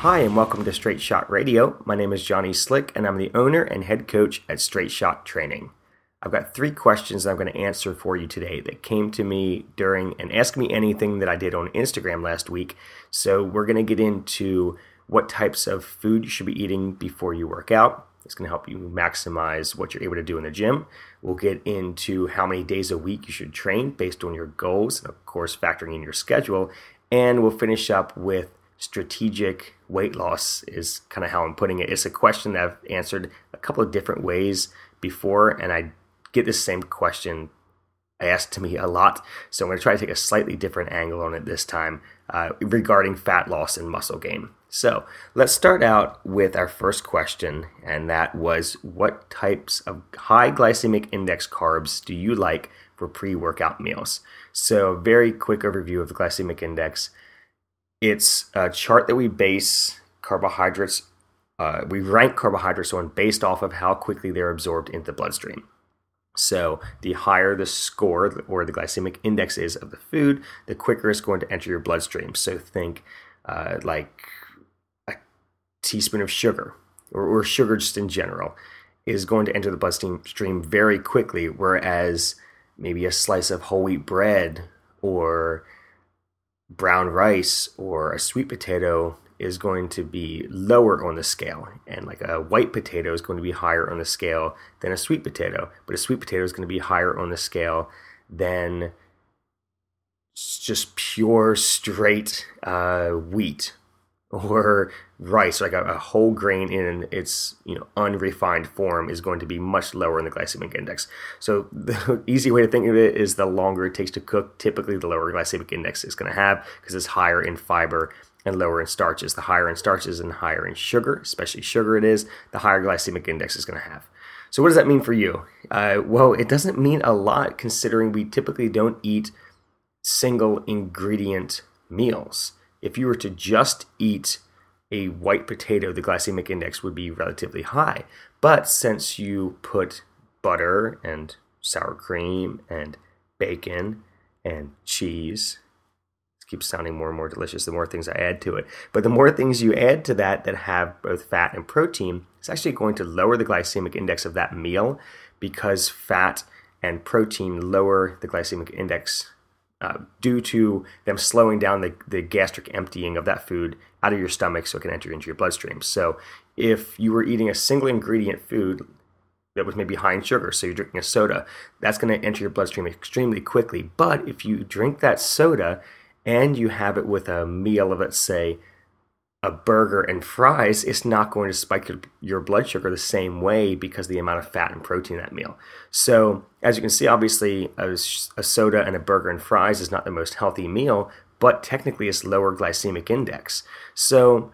Hi, and welcome to Straight Shot Radio. My name is Johnny Slick, and I'm the owner and head coach at Straight Shot Training. I've got three questions that I'm going to answer for you today that came to me during an Ask Me Anything that I did on Instagram last week. So we're going to get into what types of food you should be eating before you work out. It's going to help you maximize what you're able to do in the gym. We'll get into how many days a week you should train based on your goals, and of course, factoring in your schedule. And we'll finish up with strategic weight loss is kind of how I'm putting it. It's a question that I've answered a couple of different ways before, and I get this same question asked to me a lot. So I'm going to try to take a slightly different angle on it this time regarding fat loss and muscle gain. So let's start out with our first question, and that was, what types of high glycemic index carbs do you like for pre-workout meals? So very quick overview of the glycemic index. It's a chart that we base carbohydrates, we rank carbohydrates on based off of how quickly they're absorbed into the bloodstream. So the higher the score or the glycemic index is of the food, the quicker it's going to enter your bloodstream. So think like a teaspoon of sugar or sugar just in general is going to enter the bloodstream very quickly, whereas maybe a slice of whole wheat bread or brown rice or a sweet potato is going to be lower on the scale, and like a white potato is going to be higher on the scale than a sweet potato, but a sweet potato is going to be higher on the scale than just pure straight wheat or rice, like a whole grain in its unrefined form is going to be much lower in the glycemic index. So the easy way to think of it is the longer it takes to cook, typically the lower glycemic index it's going to have because it's higher in fiber and lower in starches. The higher in starches and higher in sugar, especially sugar it is, the higher glycemic index is going to have. So what does that mean for you? Well, it doesn't mean a lot considering we typically don't eat single ingredient meals. If you were to just eat a white potato, the glycemic index would be relatively high. But since you put butter and sour cream and bacon and cheese, it keeps sounding more and more delicious the more things I add to it. But the more things you add to that that have both fat and protein, it's actually going to lower the glycemic index of that meal because fat and protein lower the glycemic index due to them slowing down the gastric emptying of that food out of your stomach so it can enter into your bloodstream. So if you were eating a single ingredient food that was maybe high in sugar, so you're drinking a soda, that's going to enter your bloodstream extremely quickly. But if you drink that soda and you have it with a meal of, let's say, a burger and fries, it's not going to spike your blood sugar the same way because of the amount of fat and protein in that meal. So as you can see, obviously a soda and a burger and fries is not the most healthy meal, but technically it's lower glycemic index. So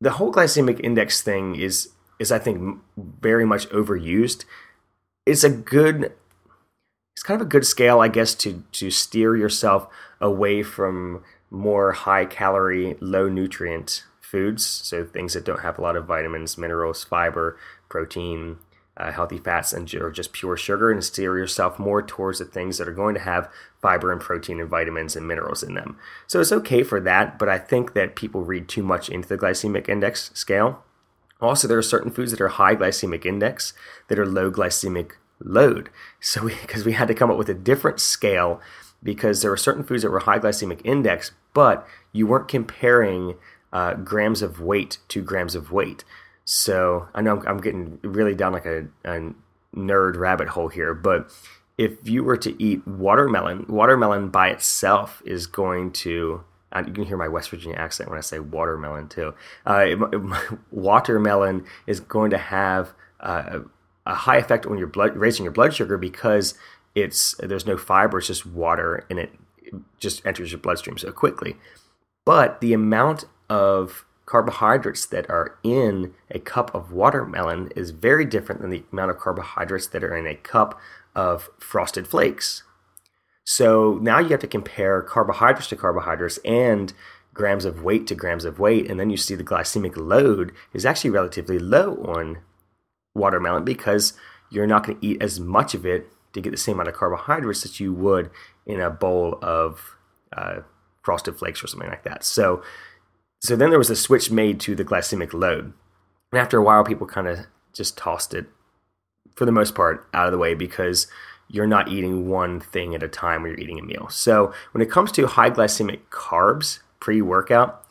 the whole glycemic index thing is I think very much overused. It's kind of a good scale, I guess, to steer yourself away from more high-calorie, low-nutrient foods, so things that don't have a lot of vitamins, minerals, fiber, protein, healthy fats, and or just pure sugar, and steer yourself more towards the things that are going to have fiber and protein and vitamins and minerals in them. So it's okay for that, but I think that people read too much into the glycemic index scale. Also, there are certain foods that are high glycemic index that are low glycemic load. So because we had to come up with a different scale because there were certain foods that were high glycemic index, but you weren't comparing grams of weight to grams of weight. So I know I'm getting really down like a nerd rabbit hole here, but if you were to eat watermelon by itself is going to, you can hear my West Virginia accent when I say watermelon too. Watermelon is going to have a high effect on your blood, raising your blood sugar because there's no fiber, it's just water, and it just enters your bloodstream so quickly. But the amount of carbohydrates that are in a cup of watermelon is very different than the amount of carbohydrates that are in a cup of Frosted Flakes. So now you have to compare carbohydrates to carbohydrates and grams of weight to grams of weight, and then you see the glycemic load is actually relatively low on watermelon because you're not going to eat as much of it to get the same amount of carbohydrates that you would in a bowl of Frosted Flakes or something like that. So So then there was a switch made to the glycemic load. And after a while, people kind of just tossed it, for the most part, out of the way, because you're not eating one thing at a time when you're eating a meal. So when it comes to high glycemic carbs pre-workout,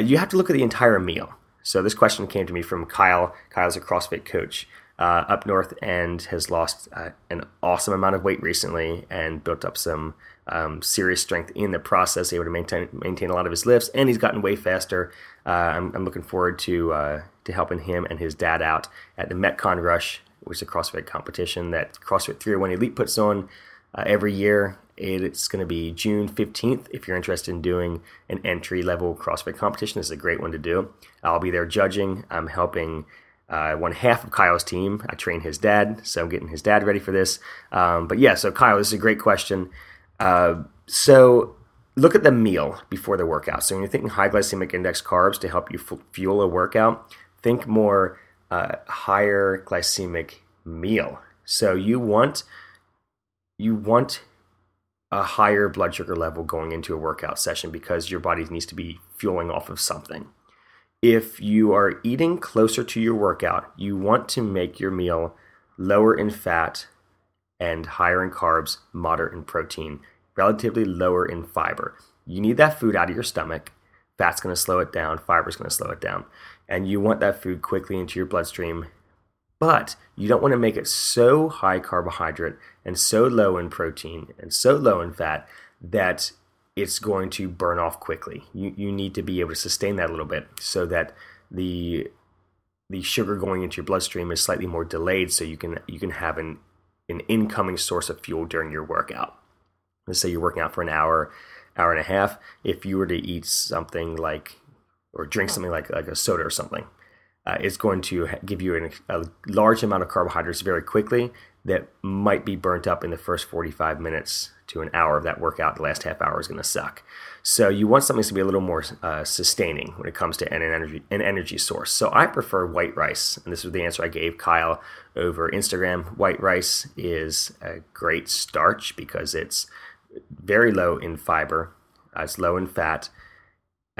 you have to look at the entire meal. So this question came to me from Kyle. Kyle's a CrossFit coach up north and has lost an awesome amount of weight recently and built up some serious strength in the process, able to maintain a lot of his lifts, and he's gotten way faster. I'm looking forward to helping him and his dad out at the Metcon Rush, which is a CrossFit competition that CrossFit 301 Elite puts on every year. It's going to be June 15th. If you're interested in doing an entry-level CrossFit competition, this is a great one to do. I'll be there judging. I'm helping one half of Kyle's team. I train his dad, so I'm getting his dad ready for this. But yeah, so Kyle, this is a great question. So look at the meal before the workout. So when you're thinking high glycemic index carbs to help you fuel a workout, think more higher glycemic meal. So you want a higher blood sugar level going into a workout session because your body needs to be fueling off of something. If you are eating closer to your workout, you want to make your meal lower in fat and higher in carbs, moderate in protein, relatively lower in fiber. You need that food out of your stomach. Fat's going to slow it down, fiber's going to slow it down, and you want that food quickly into your bloodstream, but you don't want to make it so high carbohydrate and so low in protein and so low in fat that it's going to burn off quickly. You need to be able to sustain that a little bit so that the sugar going into your bloodstream is slightly more delayed, so you can have an incoming source of fuel during your workout. Let's say you're working out for an hour, hour and a half. If you were to eat something like, or drink something like a soda or something, it's going to give you a large amount of carbohydrates very quickly that might be burnt up in the first 45 minutes to an hour of that workout. The last half hour is going to suck. So you want something to be a little more sustaining when it comes to an energy source. So I prefer white rice, and this was the answer I gave Kyle over Instagram. White rice is a great starch because it's very low in fiber. It's low in fat.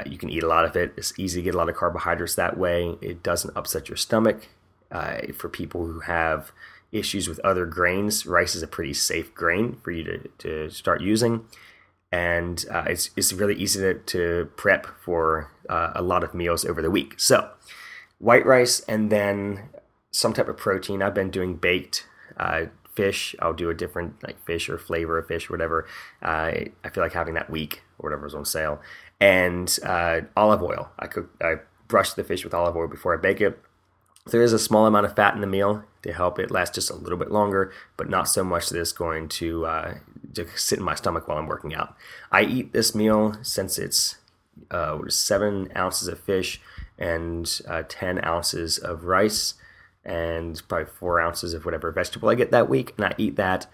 You can eat a lot of it. It's easy to get a lot of carbohydrates that way. It doesn't upset your stomach. For people who have issues with other grains, rice is a pretty safe grain for you to start using. And it's really easy to prep for a lot of meals over the week. So white rice and then some type of protein. I've been doing baked fish. I'll do a different like fish or flavor of fish or whatever. I feel like having that week or whatever's on sale. And olive oil. I brush the fish with olive oil before I bake it. There is a small amount of fat in the meal to help it last just a little bit longer, but not so much that it's going to sit in my stomach while I'm working out. I eat this meal since it's 7 ounces of fish and 10 ounces of rice and probably 4 ounces of whatever vegetable I get that week, and I eat that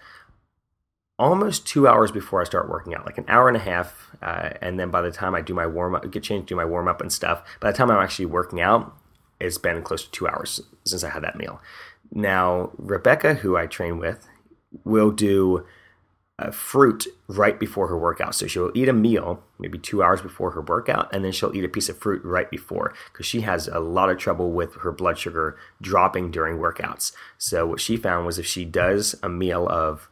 almost 2 hours before I start working out, like an hour and a half, and then by the time I do my warm-up, get changed, do my warm-up and stuff, by the time I'm actually working out, it's been close to 2 hours since I had that meal. Now, Rebecca, who I train with, will do fruit right before her workout. So she'll eat a meal maybe 2 hours before her workout, and then she'll eat a piece of fruit right before, because she has a lot of trouble with her blood sugar dropping during workouts. So what she found was if she does a meal of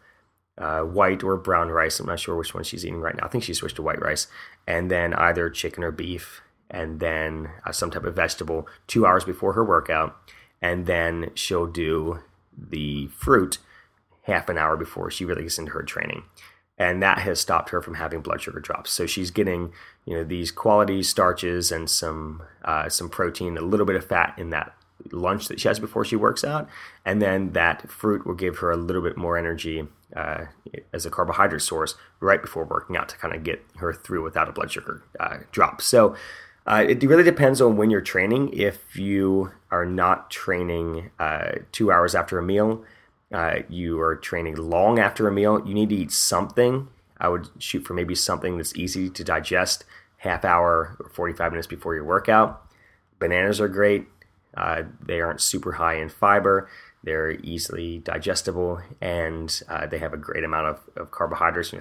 white or brown rice, I'm not sure which one she's eating right now. I think she switched to white rice, and then either chicken or beef, and then some type of vegetable 2 hours before her workout, and then she'll do the fruit half an hour before she really gets into her training. And that has stopped her from having blood sugar drops. So she's getting, these quality starches and some protein, a little bit of fat in that lunch that she has before she works out. And then that fruit will give her a little bit more energy as a carbohydrate source right before working out to kind of get her through without a blood sugar drop. So it really depends on when you're training. If you are not training 2 hours after a meal, you are training long after a meal, you need to eat something. I would shoot for maybe something that's easy to digest, half hour or 45 minutes before your workout. Bananas are great. They aren't super high in fiber. They're easily digestible, and they have a great amount of carbohydrates.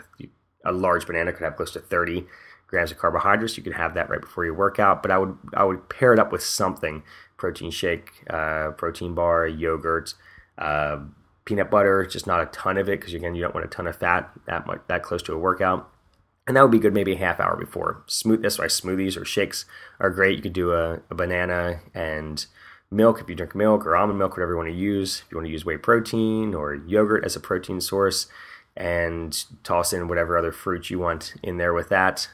A large banana could have close to 30 grams of carbohydrates. You could have that right before your workout, but I would pair it up with something: protein shake, protein bar, yogurt, peanut butter. Just not a ton of it, because again, you don't want a ton of fat that much, that close to a workout. And that would be good maybe a half hour before. That's why smoothies or shakes are great. You could do a banana and milk if you drink milk, or almond milk, whatever you want to use. If you want to use whey protein or yogurt as a protein source, and toss in whatever other fruit you want in there with that.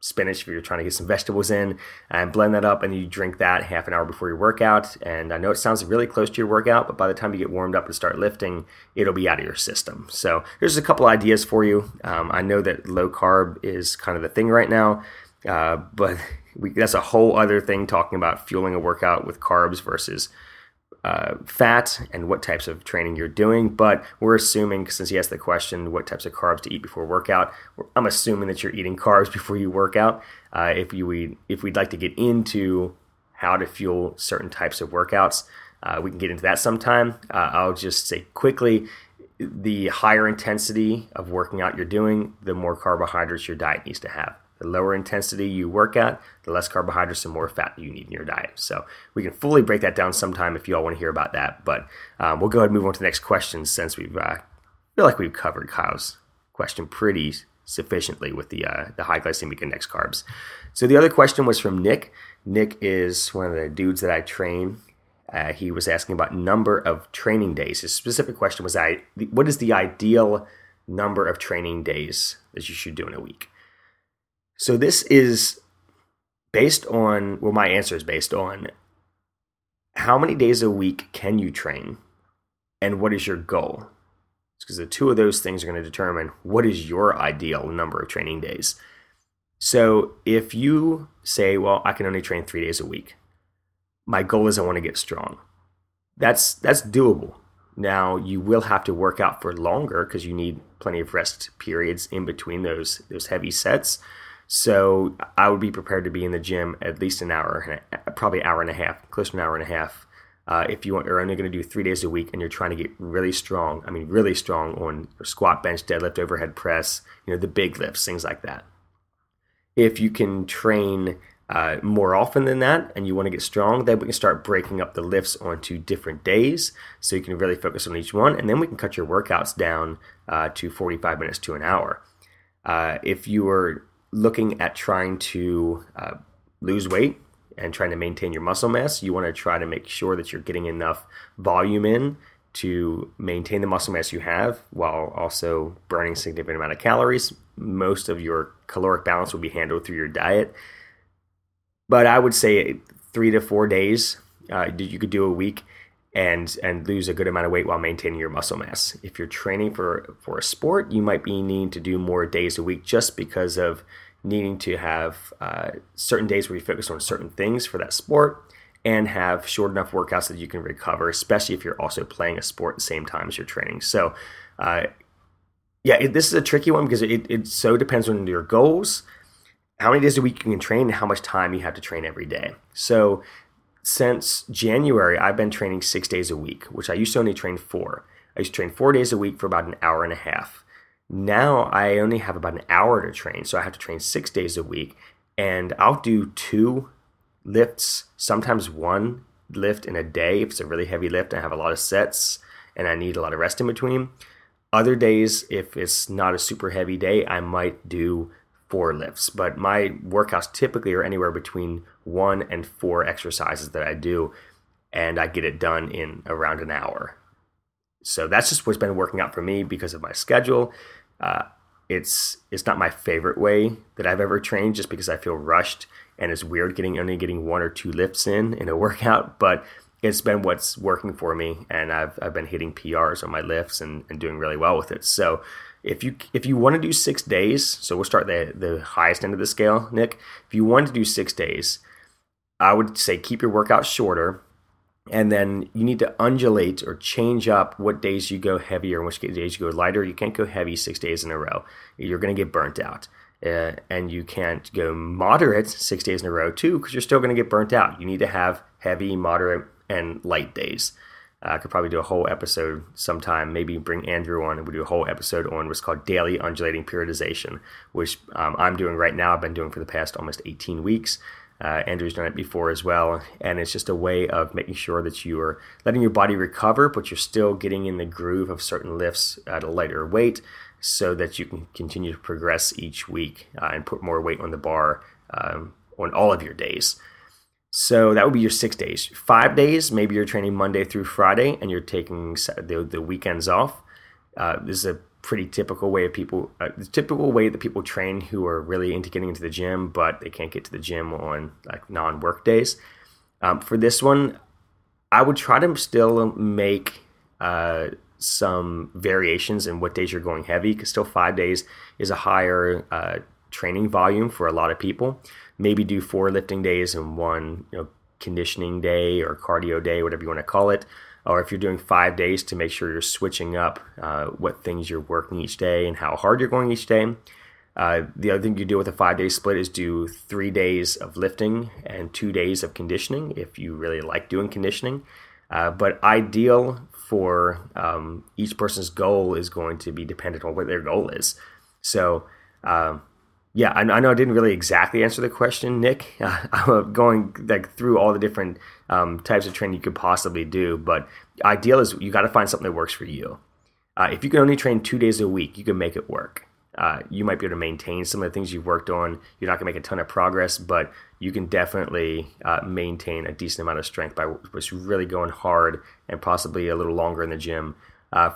Spinach if you're trying to get some vegetables in, and blend that up, and you drink that half an hour before your workout. And I know it sounds really close to your workout, but by the time you get warmed up and start lifting, it'll be out of your system. So there's a couple ideas for you. I know that low carb is kind of the thing right now, but that's a whole other thing, talking about fueling a workout with carbs versus fat and what types of training you're doing. But we're assuming, since he asked the question what types of carbs to eat before workout, I'm assuming that you're eating carbs before you work out. If we'd like to get into how to fuel certain types of workouts, we can get into that sometime. I'll just say quickly, the higher intensity of working out you're doing, the more carbohydrates your diet needs to have. The lower intensity you work at, the less carbohydrates and more fat you need in your diet. So we can fully break that down sometime if you all want to hear about that. But we'll go ahead and move on to the next question, since we feel like we've covered Kyle's question pretty sufficiently with the high glycemic index carbs. So the other question was from Nick. Nick is one of the dudes that I train. He was asking about number of training days. His specific question was, what is the ideal number of training days that you should do in a week? So this is based on, well, my answer is based on how many days a week can you train and what is your goal? It's because the two of those things are going to determine what is your ideal number of training days. So if you say, well, I can only train 3 days a week, my goal is I want to get strong. That's doable. Now, you will have to work out for longer because you need plenty of rest periods in between those heavy sets. So I would be prepared to be in the gym at least an hour, probably an hour and a half, close to an hour and a half. If you are only going to do 3 days a week and you're trying to get really strong, on your squat, bench, deadlift, overhead press, the big lifts, things like that. If you can train more often than that and you want to get strong, then we can start breaking up the lifts onto different days so you can really focus on each one. And then we can cut your workouts down to 45 minutes to an hour. If you are looking at trying to lose weight and trying to maintain your muscle mass, you want to try to make sure that you're getting enough volume in to maintain the muscle mass you have while also burning a significant amount of calories. Most of your caloric balance will be handled through your diet. But I would say 3 to 4 days you could do a week and lose a good amount of weight while maintaining your muscle mass. If you're training for a sport, you might be needing to do more days a week just because of needing to have certain days where you focus on certain things for that sport and have short enough workouts that you can recover, especially if you're also playing a sport at the same time as you're training. So this is a tricky one because it so depends on your goals, how many days a week you can train, and how much time you have to train every day. So since January, I've been training 6 days a week, which I used to only train 4. I used to train 4 days a week for about an hour and a half. Now I only have about an hour to train, so I have to train 6 days a week, and I'll do 2 lifts, sometimes 1 lift in a day if it's a really heavy lift and I have a lot of sets and I need a lot of rest in between. Other days, if it's not a super heavy day, I might do 4 lifts, but my workouts typically are anywhere between 1 and 4 exercises that I do, and I get it done in around an hour. So that's just what's been working out for me because of my schedule. It's not my favorite way that I've ever trained, just because I feel rushed, and it's weird only getting 1 or 2 lifts in a workout, but it's been what's working for me, and I've been hitting PRs on my lifts and doing really well with it. So If you want to do 6 days, so we'll start the highest end of the scale, Nick. If you want to do 6 days, I would say keep your workout shorter, and then you need to undulate or change up what days you go heavier and which days you go lighter. You can't go heavy 6 days in a row. You're going to get burnt out. And you can't go moderate 6 days in a row too, because you're still going to get burnt out. You need to have heavy, moderate, and light days. I could probably do a whole episode sometime, maybe bring Andrew on and we'll do a whole episode on what's called daily undulating periodization, which I'm doing right now. I've been doing for the past almost 18 weeks. Andrew's done it before as well. And it's just a way of making sure that you are letting your body recover, but you're still getting in the groove of certain lifts at a lighter weight so that you can continue to progress each week and put more weight on the bar on all of your days. So that would be your 6 days. 5 days, maybe you're training Monday through Friday and you're taking the weekends off. This is a pretty typical way of people, the typical way that people train who are really into getting into the gym, but they can't get to the gym on like non-work days. For this one, I would try to still make some variations in what days you're going heavy, because still 5 days is a higher training volume for a lot of people. Maybe do 4 lifting days and 1 conditioning day or cardio day, whatever you want to call it. Or if you're doing 5 days, to make sure you're switching up what things you're working each day and how hard you're going each day. The other thing you do with a 5-day split is do 3 days of lifting and 2 days of conditioning if you really like doing conditioning. But ideal for each person's goal is going to be dependent on what their goal is. So yeah, I know I didn't really exactly answer the question, Nick. I'm going like through all the different types of training you could possibly do, but ideal is you got to find something that works for you. If you can only train 2 days a week, you can make it work. You might be able to maintain some of the things you've worked on. You're not going to make a ton of progress, but you can definitely maintain a decent amount of strength by just really going hard and possibly a little longer in the gym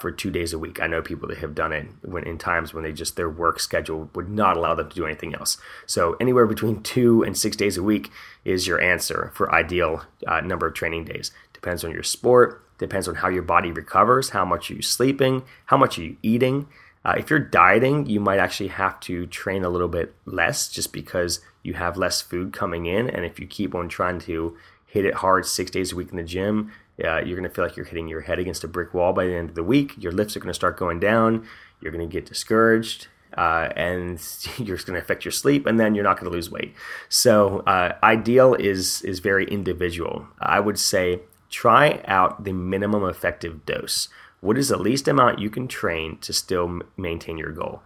for 2 days a week. I know people that have done it when in times when they just, their work schedule would not allow them to do anything else. So anywhere between 2 and 6 days a week is your answer for ideal number of training days. Depends on your sport, depends on how your body recovers, how much are you sleeping, how much are you eating. If you're dieting, you might actually have to train a little bit less just because you have less food coming in. And if you keep on trying to hit it hard 6 days a week in the gym, you're going to feel like you're hitting your head against a brick wall by the end of the week. Your lifts are going to start going down. You're going to get discouraged, and you're going to affect your sleep, and then you're not going to lose weight. So ideal is very individual. I would say try out the minimum effective dose. What is the least amount you can train to still maintain your goal?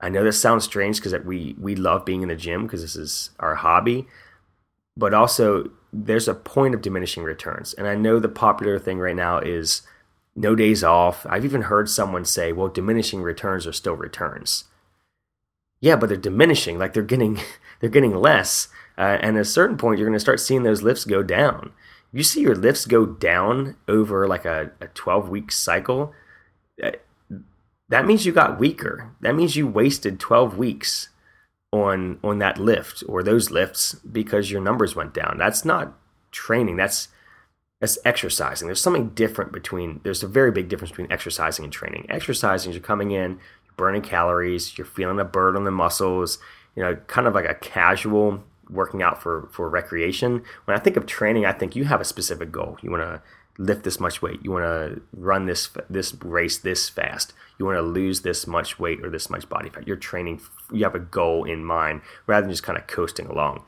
I know this sounds strange because we love being in the gym because this is our hobby, but also there's a point of diminishing returns. And I know the popular thing right now is no days off. I've even heard someone say, well, diminishing returns are still returns. Yeah, but they're diminishing, like they're getting less. And at a certain point, you're going to start seeing those lifts go down. If you see your lifts go down over like a 12-week cycle, that means you got weaker. That means you wasted 12 weeks on that lift or those lifts because your numbers went down. That's not training, that's exercising. There's something different between, there's a very big difference between exercising and training. Exercising, you're coming in, you're burning calories, you're feeling a burn on the muscles, kind of like a casual working out for recreation. When I think of training, I think you have a specific goal. You want to lift this much weight. You want to run this race this fast. You want to lose this much weight or this much body fat. You're training. You have a goal in mind rather than just kind of coasting along.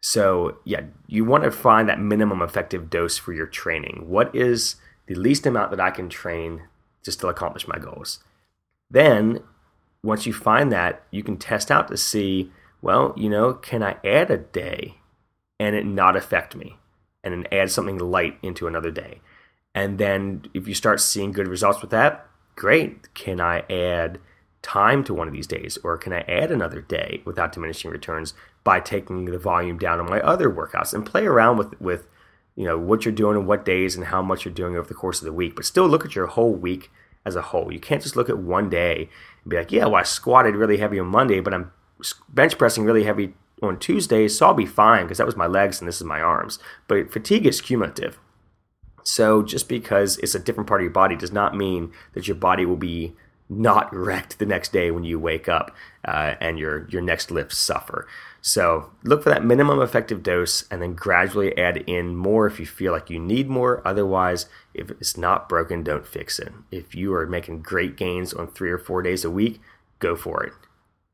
So yeah, you want to find that minimum effective dose for your training. What is the least amount that I can train just to accomplish my goals? Then once you find that, you can test out to see, well, can I add a day and it not affect me? And then add something light into another day. And then if you start seeing good results with that, great. Can I add time to one of these days? Or can I add another day without diminishing returns by taking the volume down on my other workouts? And play around with what you're doing and what days and how much you're doing over the course of the week. But still look at your whole week as a whole. You can't just look at one day and be like, yeah, well, I squatted really heavy on Monday, but I'm bench pressing really heavy on Tuesdays, so I'll be fine because that was my legs and this is my arms. But fatigue is cumulative. So just because it's a different part of your body does not mean that your body will be not wrecked the next day when you wake up and your next lifts suffer. So look for that minimum effective dose and then gradually add in more if you feel like you need more. Otherwise, if it's not broken, don't fix it. If you are making great gains on 3 or 4 days a week, go for it.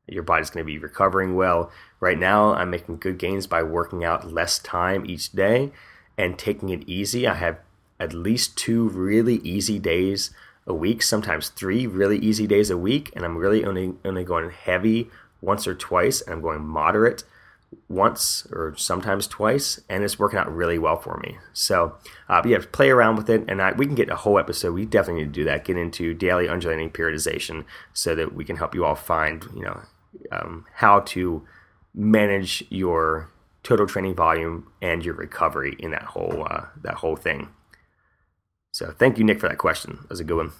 Your body's going to be recovering well. Right now, I'm making good gains by working out less time each day and taking it easy. I have at least 2 really easy days a week, sometimes 3 really easy days a week, and I'm really only going heavy once or twice, and I'm going moderate once or sometimes twice, and it's working out really well for me. So you have to play around with it, and we can get a whole episode. We definitely need to do that, get into daily undulating periodization so that we can help you all find, how to manage your total training volume and your recovery in that whole thing. So thank you, Nick, for that question. That was a good one.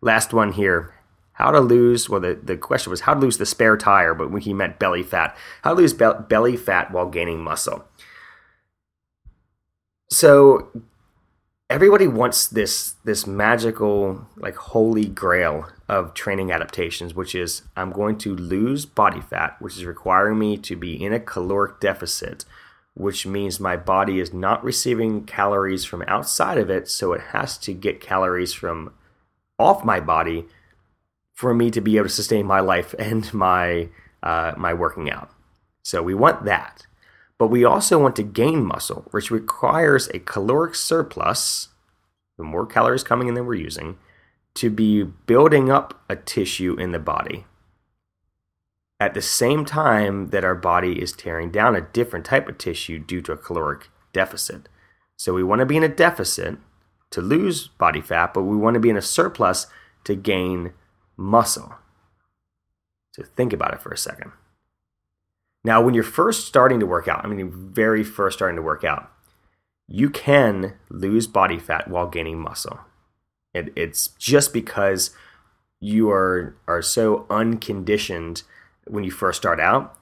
Last one here. How to lose, the question was how to lose the spare tire, but he meant belly fat. How to lose belly fat while gaining muscle. So everybody wants this magical, like, holy grail of training adaptations, which is I'm going to lose body fat, which is requiring me to be in a caloric deficit, which means my body is not receiving calories from outside of it, so it has to get calories from off my body for me to be able to sustain my life and my working out. So we want that. But we also want to gain muscle, which requires a caloric surplus, the more calories coming in than we're using, to be building up a tissue in the body at the same time that our body is tearing down a different type of tissue due to a caloric deficit. So we want to be in a deficit to lose body fat, but we want to be in a surplus to gain muscle. So think about it for a second. Now, when you're first starting to work out, very first starting to work out, you can lose body fat while gaining muscle. It's just because you are so unconditioned when you first start out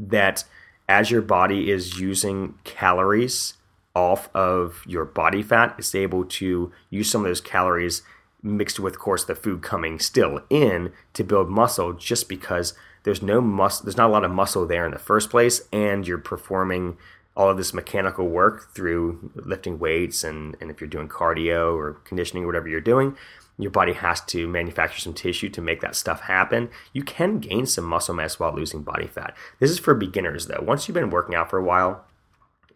that as your body is using calories off of your body fat, it's able to use some of those calories mixed with, of course, the food coming still in to build muscle, just because there's not a lot of muscle there in the first place, and you're performing all of this mechanical work through lifting weights, and if you're doing cardio or conditioning or whatever you're doing, your body has to manufacture some tissue to make that stuff happen. You can gain some muscle mass while losing body fat. This is for beginners, though. Once you've been working out for a while,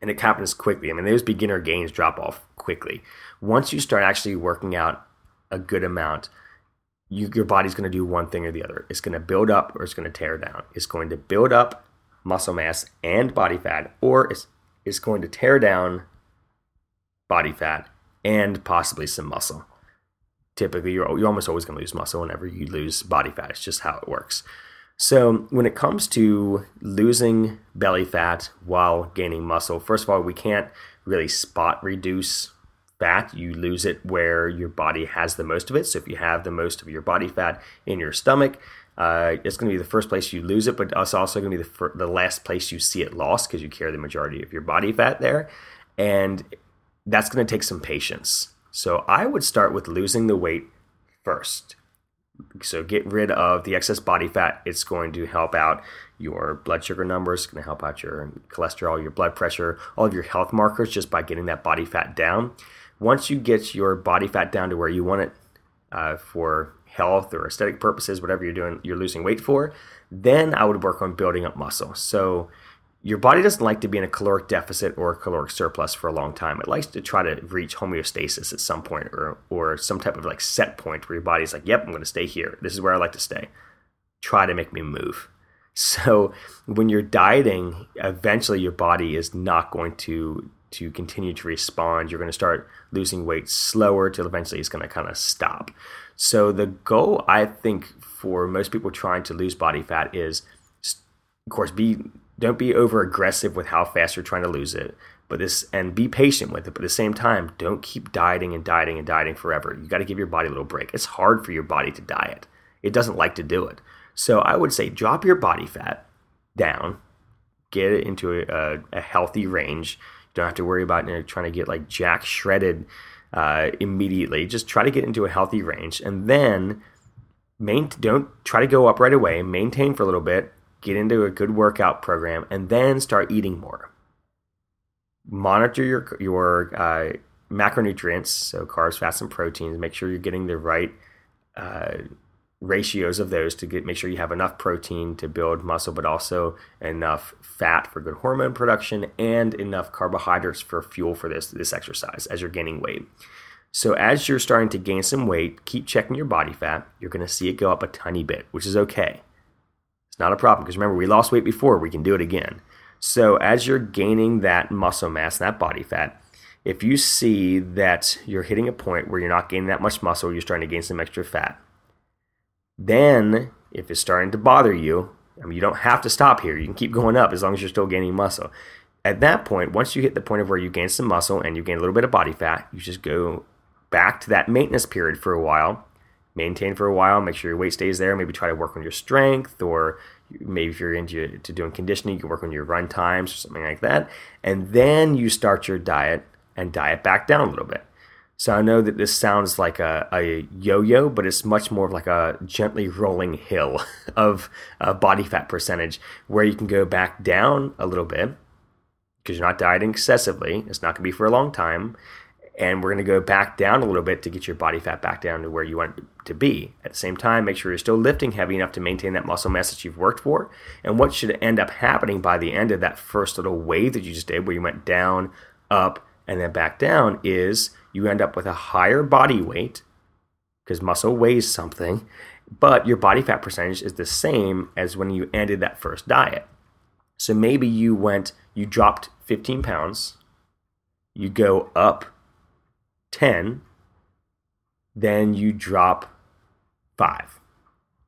and it happens quickly. Those beginner gains drop off quickly. Once you start actually working out a good amount, your body's going to do one thing or the other. It's going to build up or it's going to tear down. It's going to build up muscle mass and body fat, or it's going to tear down body fat and possibly some muscle. Typically, you're almost always going to lose muscle whenever you lose body fat. It's just how it works. So when it comes to losing belly fat while gaining muscle, first of all, we can't really spot reduce fat. You lose it where your body has the most of it. So if you have the most of your body fat in your stomach, it's going to be the first place you lose it, but it's also going to be the last place you see it lost, because you carry the majority of your body fat there. And that's going to take some patience. So I would start with losing the weight first. So get rid of the excess body fat. It's going to help out your blood sugar numbers, it's going to help out your cholesterol, your blood pressure, all of your health markers, just by getting that body fat down. Once you get your body fat down to where you want it for health or aesthetic purposes, whatever you're doing, you're losing weight for, then I would work on building up muscle. So your body doesn't like to be in a caloric deficit or a caloric surplus for a long time. It likes to try to reach homeostasis at some point, or some type of, like, set point where your body's like, yep, I'm going to stay here. This is where I like to stay. Try to make me move. So when you're dieting, eventually your body is not going to continue to respond. You're going to start losing weight slower till eventually it's going to kind of stop. So the goal, I think, for most people trying to lose body fat is, of course, don't be over aggressive with how fast you're trying to lose it, and be patient with it. But at the same time, don't keep dieting and dieting and dieting forever. You got to give your body a little break. It's hard for your body to diet. It doesn't like to do it. So I would say drop your body fat down, get it into a healthy range. Don't have to worry about trying to get, like, jack shredded immediately. Just try to get into a healthy range, and then don't try to go up right away. Maintain for a little bit, get into a good workout program, and then start eating more. Monitor your macronutrients, so carbs, fats, and proteins. Make sure you're getting the right ratios of those to make sure you have enough protein to build muscle, but also enough fat for good hormone production and enough carbohydrates for fuel for this exercise as you're gaining weight. So as you're starting to gain some weight, keep checking your body fat. You're going to see it go up a tiny bit, which is okay. It's not a problem because remember, we lost weight before. We can do it again. So as you're gaining that muscle mass, that body fat, if you see that you're hitting a point where you're not gaining that much muscle, you're starting to gain some extra fat, then if it's starting to bother you, I mean, you don't have to stop here. You can keep going up as long as you're still gaining muscle. At that point, once you hit the point of where you gain some muscle and you gain a little bit of body fat, you just go back to that maintenance period for a while, maintain for a while, make sure your weight stays there, maybe try to work on your strength, or maybe if you're into doing conditioning, you can work on your run times or something like that. And then you start your diet and diet back down a little bit. So I know that this sounds like a yo-yo, but it's much more of like a gently rolling hill of body fat percentage where you can go back down a little bit because you're not dieting excessively. It's not going to be for a long time. And we're going to go back down a little bit to get your body fat back down to where you want it to be. At the same time, make sure you're still lifting heavy enough to maintain that muscle mass that you've worked for. And what should end up happening by the end of that first little wave that you just did, where you went down, up, and then back down, is you end up with a higher body weight because muscle weighs something, but your body fat percentage is the same as when you ended that first diet. So maybe you dropped 15 pounds, you go up 10, then you drop 5,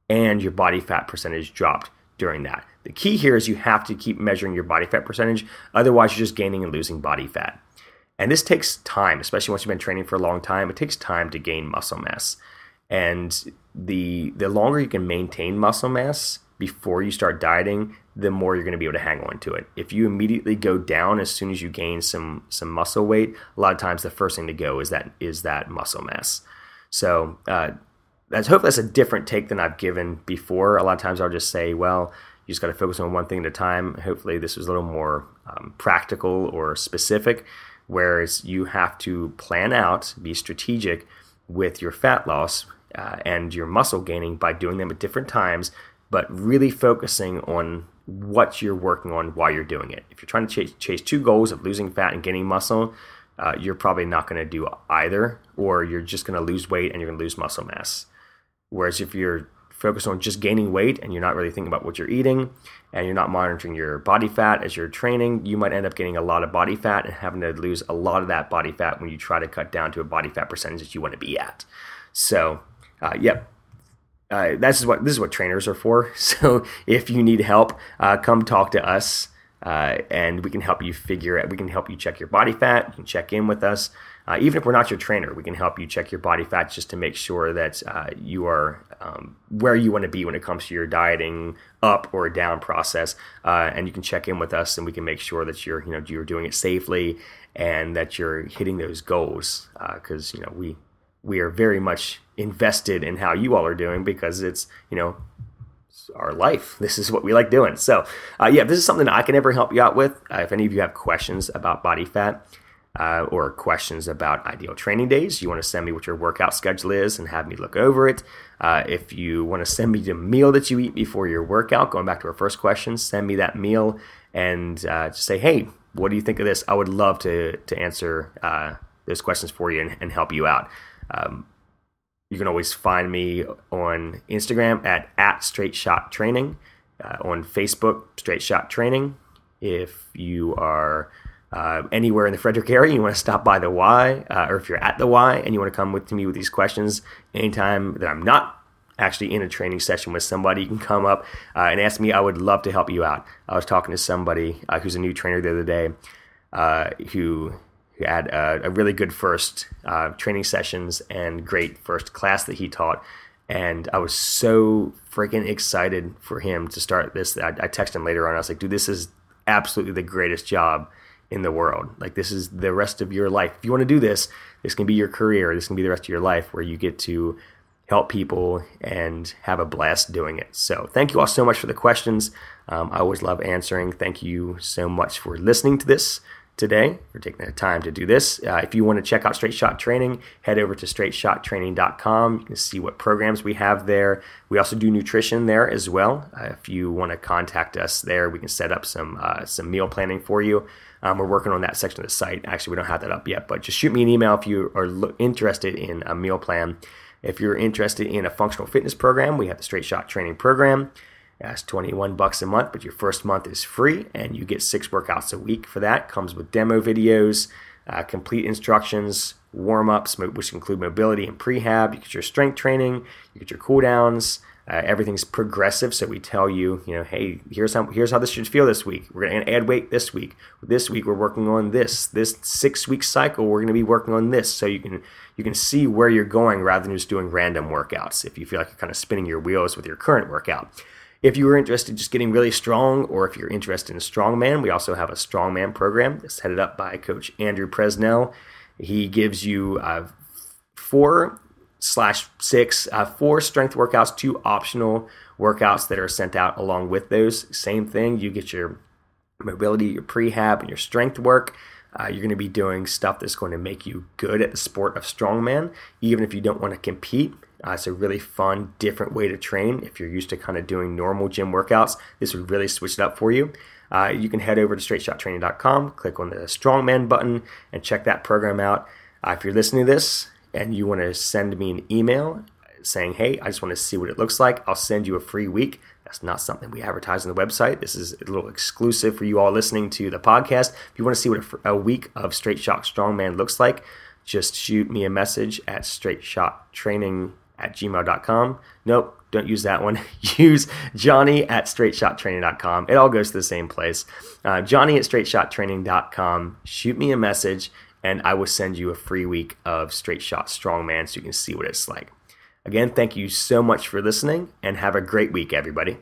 and your body fat percentage dropped during that. The key here is you have to keep measuring your body fat percentage, otherwise you're just gaining and losing body fat. And this takes time, especially once you've been training for a long time. It takes time to gain muscle mass, and the longer you can maintain muscle mass before you start dieting, the more you're going to be able to hang on to it. If you immediately go down as soon as you gain some muscle weight, a lot of times the first thing to go is that muscle mass. So I hope that's a different take than I've given before. A lot of times I'll just say, well, you just got to focus on one thing at a time. Hopefully this was a little more practical or specific, whereas you have to plan out, be strategic with your fat loss and your muscle gaining by doing them at different times, but really focusing on what you're working on while you're doing it. If you're trying to chase two goals of losing fat and gaining muscle, you're probably not going to do either, or you're just going to lose weight and you're going to lose muscle mass. Whereas if you're focused on just gaining weight and you're not really thinking about what you're eating and you're not monitoring your body fat as you're training, you might end up getting a lot of body fat and having to lose a lot of that body fat when you try to cut down to a body fat percentage that you want to be at. So, yep. This is what trainers are for. So if you need help, come talk to us, and we can help you figure out. We can help you check your body fat. You can check in with us, even if we're not your trainer. We can help you check your body fat just to make sure that you are where you want to be when it comes to your dieting up or down process. And you can check in with us, and we can make sure that you're doing it safely and that you're hitting those goals, because we are very much invested in how you all are doing, because it's, it's our life. This is what we like doing. So if this is something that I can ever help you out with, if any of you have questions about body fat or questions about ideal training days, you want to send me what your workout schedule is and have me look over it. If you want to send me the meal that you eat before your workout, going back to our first question, send me that meal and just say, hey, what do you think of this? I would love to answer those questions for you and help you out. You can always find me on Instagram at Straight Shot Training, on Facebook, Straight Shot Training. If you are anywhere in the Frederick area, you want to stop by the Y, or if you're at the Y and you want to come with me with these questions anytime that I'm not actually in a training session with somebody, you can come up and ask me. I would love to help you out. I was talking to somebody who's a new trainer the other day who had a really good first training sessions and great first class that he taught. And I was so freaking excited for him to start this. I texted him later on. I was like, dude, this is absolutely the greatest job in the world. Like, this is the rest of your life. If you want to do this, this can be your career. This can be the rest of your life where you get to help people and have a blast doing it. So thank you all so much for the questions. I always love answering. Thank you so much for listening to this today, for taking the time to do this. If you want to check out Straight Shot Training, head over to straightshottraining.com. You can see what programs we have there. We also do nutrition there as well. If you want to contact us there, we can set up some meal planning for you. We're working on that section of the site. Actually, we don't have that up yet, but just shoot me an email if you are interested in a meal plan. If you're interested in a functional fitness program, we have the Straight Shot Training Program. That's $21 a month, but your first month is free, and you get 6 workouts a week for that. Comes with demo videos, complete instructions, warm-ups, which include mobility and prehab. You get your strength training, you get your cooldowns. Everything's progressive, so we tell you, hey, here's how this should feel this week. We're going to add weight this week. This week we're working on this. This 6-week cycle we're going to be working on this, so you can see where you're going rather than just doing random workouts if you feel like you're kind of spinning your wheels with your current workout. If you were interested in just getting really strong, or if you're interested in strongman, we also have a strongman program. It's headed up by Coach Andrew Presnell. He gives you 4 strength workouts, 2 optional workouts that are sent out along with those. Same thing, you get your mobility, your prehab, and your strength work. You're going to be doing stuff that's going to make you good at the sport of strongman, even if you don't want to compete. It's a really fun, different way to train. If you're used to kind of doing normal gym workouts, this would really switch it up for you. You can head over to straightshottraining.com, click on the Strongman button, and check that program out. If you're listening to this and you want to send me an email saying, hey, I just want to see what it looks like, I'll send you a free week. That's not something we advertise on the website. This is a little exclusive for you all listening to the podcast. If you want to see what a week of Straight Shot Strongman looks like, just shoot me a message at straightshottraining@gmail.com. Nope, don't use that one. Use johnny@straightshottraining.com. It all goes to the same place. johnny@straightshottraining.com. Shoot me a message, and I will send you a free week of Straight Shot Strongman so you can see what it's like. Again, thank you so much for listening, and have a great week, everybody.